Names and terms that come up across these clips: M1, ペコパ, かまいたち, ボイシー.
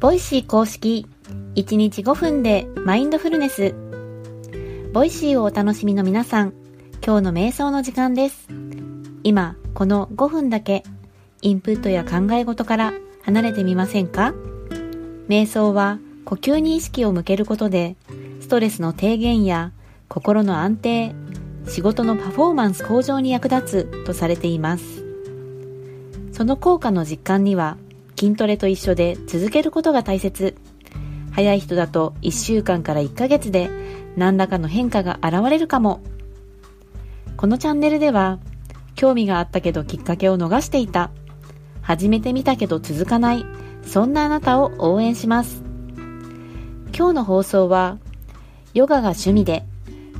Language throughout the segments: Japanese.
ボイシー公式1日5分でマインドフルネス。ボイシーをお楽しみの皆さん、今日の瞑想の時間です。今この5分だけインプットや考え事から離れてみませんか？瞑想は呼吸に意識を向けることでストレスの低減や心の安定、仕事のパフォーマンス向上に役立つとされています。その効果の実感には筋トレと一緒で続けることが大切。早い人だと1週間から1ヶ月で何らかの変化が現れるかも。このチャンネルでは、興味があったけどきっかけを逃していた、始めてみたけど続かない、そんなあなたを応援します。今日の放送は、ヨガが趣味で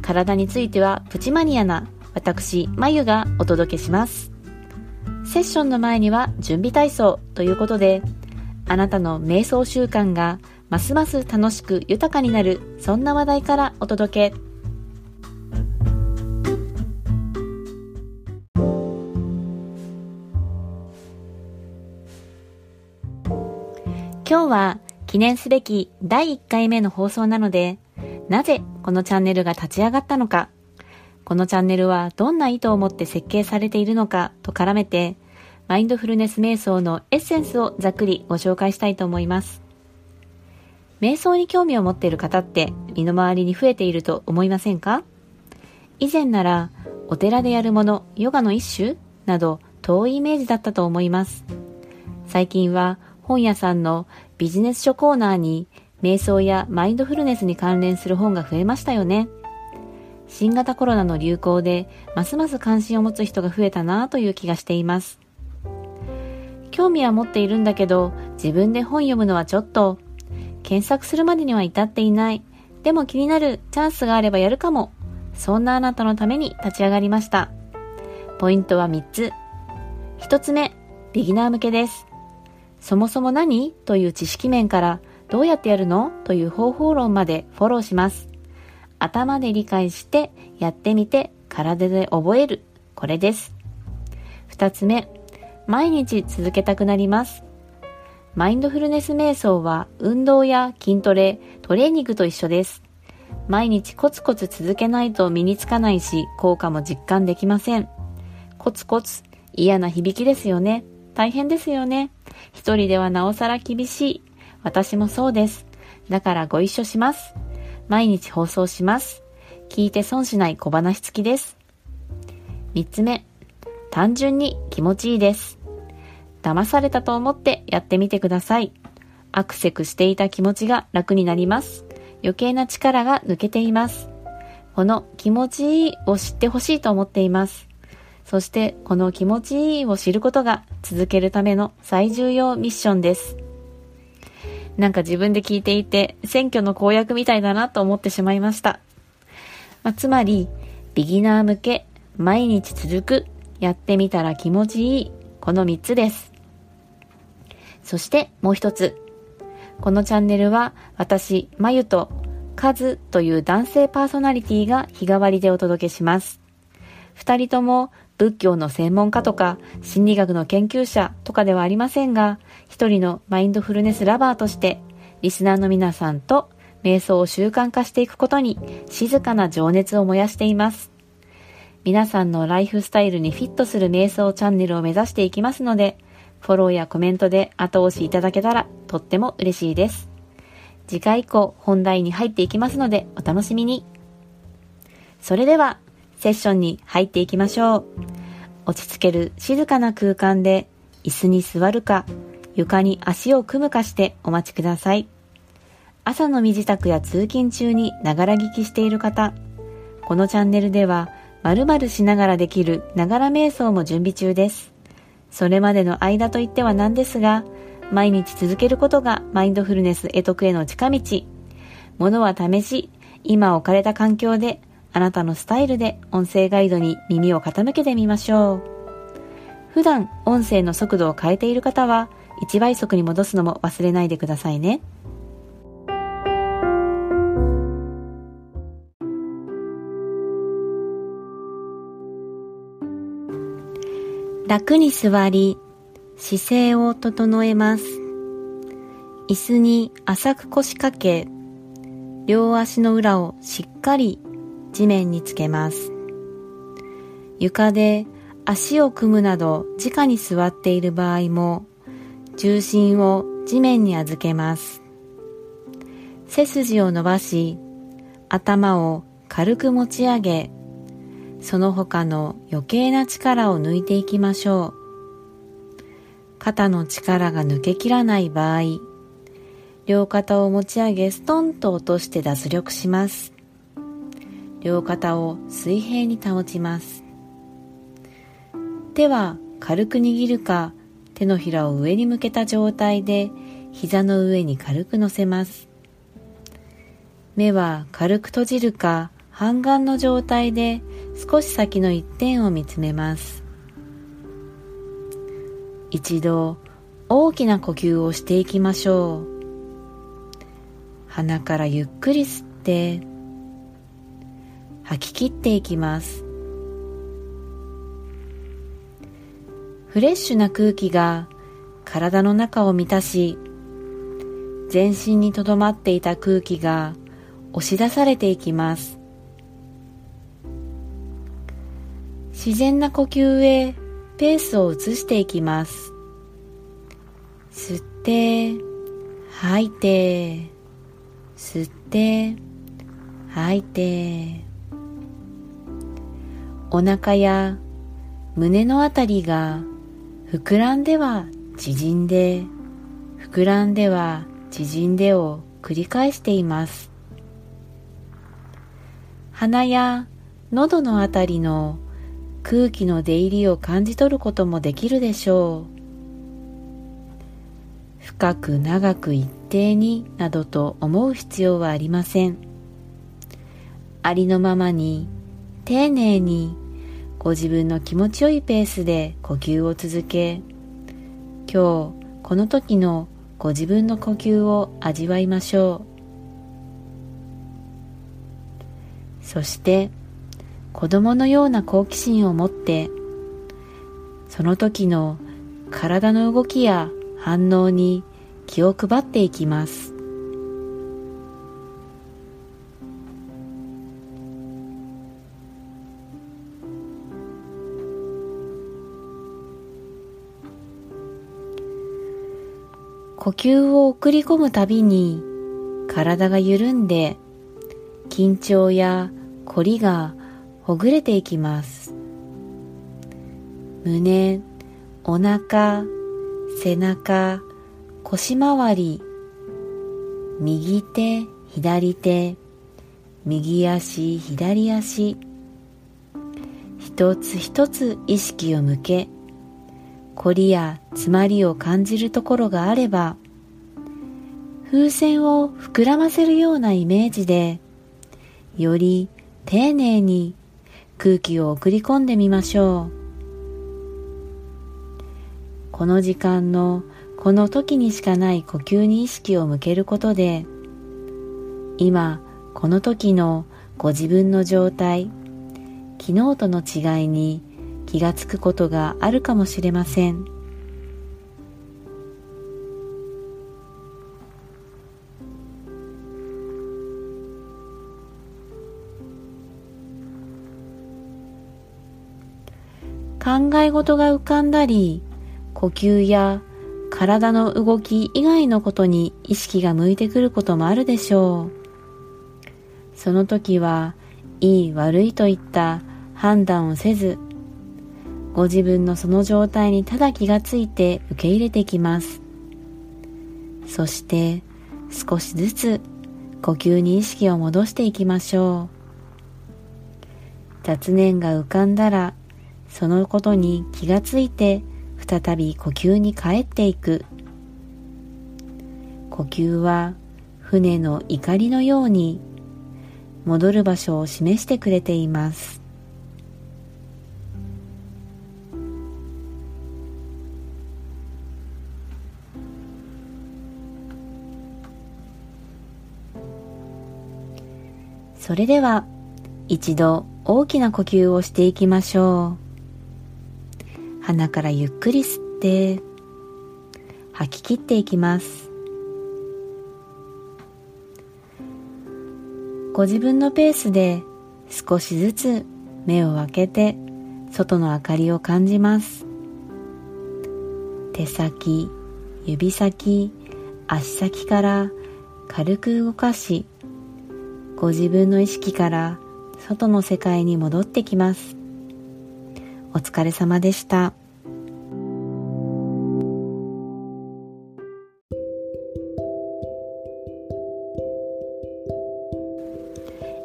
体についてはプチマニアな私、まゆがお届けします。セッションの前には準備体操ということで、あなたの瞑想習慣がますます楽しく豊かになる、そんな話題からお届け。今日は記念すべき第1回目の放送なので、なぜこのチャンネルが立ち上がったのか、このチャンネルはどんな意図を持って設計されているのかと絡めて、マインドフルネス瞑想のエッセンスをざっくりご紹介したいと思います。瞑想に興味を持っている方って身の回りに増えていると思いませんか？以前ならお寺でやるもの、ヨガの一種など遠いイメージだったと思います。最近は本屋さんのビジネス書コーナーに瞑想やマインドフルネスに関連する本が増えましたよね。新型コロナの流行でますます関心を持つ人が増えたなという気がしています。興味は持っているんだけど、自分で本読むのはちょっと、検索するまでには至っていない、でも気になる、チャンスがあればやるかも、そんなあなたのために立ち上がりました。ポイントは3つ。1つ目、ビギナー向けです。そもそも何という知識面から、どうやってやるのという方法論までフォローします。頭で理解して、やってみて体で覚える、これです。2つ目、毎日続けたくなります。マインドフルネス瞑想は運動や筋トレ、トレーニングと一緒です。毎日コツコツ続けないと身につかないし、効果も実感できません。コツコツ、嫌な響きですよね。大変ですよね。一人ではなおさら厳しい。私もそうです。だからご一緒します。毎日放送します。聞いて損しない小話付きです。3つ目、単純に気持ちいいです。騙されたと思ってやってみてください。アクセクしていた気持ちが楽になります。余計な力が抜けています。この気持ちいいを知ってほしいと思っています。そしてこの気持ちいいを知ることが続けるための最重要ミッションです。なんか自分で聞いていて選挙の公約みたいだなと思ってしまいました。つまりビギナー向け、毎日続く、やってみたら気持ちいい、この3つです。そしてもう一つ。このチャンネルは私、まゆとカズという男性パーソナリティが日替わりでお届けします。2人とも仏教の専門家とか心理学の研究者とかではありませんが、一人のマインドフルネスラバーとしてリスナーの皆さんと瞑想を習慣化していくことに静かな情熱を燃やしています。皆さんのライフスタイルにフィットする瞑想チャンネルを目指していきますので、フォローやコメントで後押しいただけたらとっても嬉しいです。次回以降本題に入っていきますのでお楽しみに。それではセッションに入っていきましょう。落ち着ける静かな空間で椅子に座るか、床に足を組むかしてお待ちください。朝の身支度や通勤中にながら聞きしている方、このチャンネルでは〇〇しながらできるながら瞑想も準備中です。それまでの間といってはなんですが、毎日続けることがマインドフルネス会得への近道。ものは試し、今置かれた環境であなたのスタイルで音声ガイドに耳を傾けてみましょう。普段音声の速度を変えている方は1倍速に戻すのも忘れないでくださいね。楽に座り、姿勢を整えます。椅子に浅く腰掛け、両足の裏をしっかり地面につけます。床で足を組むなど直に座っている場合も、重心を地面に預けます。背筋を伸ばし、頭を軽く持ち上げ、その他の余計な力を抜いていきましょう。肩の力が抜けきらない場合、両肩を持ち上げストンと落として脱力します。両肩を水平に保ちます。手は軽く握るか、手のひらを上に向けた状態で膝の上に軽く乗せます。目は軽く閉じるか、半眼の状態で少し先の一点を見つめます。一度大きな呼吸をしていきましょう。鼻からゆっくり吸って、吐き切っていきます。フレッシュな空気が体の中を満たし、全身にとどまっていた空気が押し出されていきます。自然な呼吸へペースを移していきます。吸って、吐いて、吸って、吐いて。お腹や胸のあたりが膨らんでは縮んで、膨らんでは縮んでを繰り返しています。鼻や喉のあたりの空気の出入りを感じ取ることもできるでしょう。深く長く一定になどと思う必要はありません。ありのままに丁寧にご自分の気持ちよいペースで呼吸を続け、今日この時のご自分の呼吸を味わいましょう。そして子供のような好奇心を持って、その時の体の動きや反応に気を配っていきます。呼吸を送り込むたびに体が緩んで、緊張や凝りがほぐれていきます。胸、お腹、背中、腰回り、右手、左手、右足、左足、一つ一つ意識を向け、凝りや詰まりを感じるところがあれば、風船を膨らませるようなイメージで、より丁寧に空気を送り込んでみましょう。この時間のこの時にしかない呼吸に意識を向けることで、今この時のご自分の状態、昨日との違いに気がつくことがあるかもしれません。考え事が浮かんだり、呼吸や体の動き以外のことに意識が向いてくることもあるでしょう。その時は、いい悪いといった判断をせず、ご自分のその状態にただ気がついて受け入れていきます。そして、少しずつ呼吸に意識を戻していきましょう。雑念が浮かんだら、そのことに気がついて再び呼吸に帰っていく。呼吸は船の怒りのように戻る場所を示してくれています。それでは一度大きな呼吸をしていきましょう。鼻からゆっくり吸って、吐き切っていきます。ご自分のペースで少しずつ目を開けて外の明かりを感じます。手先、指先、足先から軽く動かし、ご自分の意識から外の世界に戻ってきます。お疲れ様でした。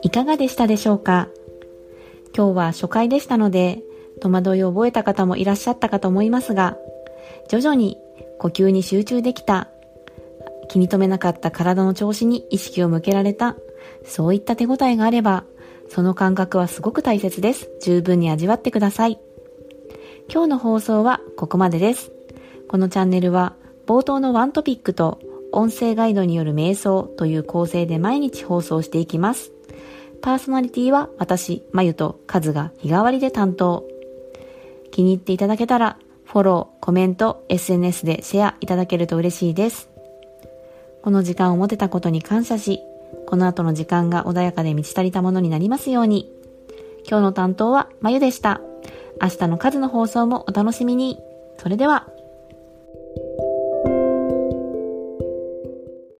いかがでしたでしょうか。今日は初回でしたので、戸惑いを覚えた方もいらっしゃったかと思いますが、徐々に呼吸に集中できた、気に留めなかった体の調子に意識を向けられた、そういった手応えがあれば、その感覚はすごく大切です。十分に味わってください。今日の放送はここまでです。このチャンネルは冒頭のワントピックと音声ガイドによる瞑想という構成で毎日放送していきます。パーソナリティは私、まゆとカズが日替わりで担当。気に入っていただけたらフォロー、コメント、SNS でシェアいただけると嬉しいです。この時間を持てたことに感謝し、この後の時間が穏やかで満ち足りたものになりますように。今日の担当はまゆでした。明日のカズの放送もお楽しみに。それでは。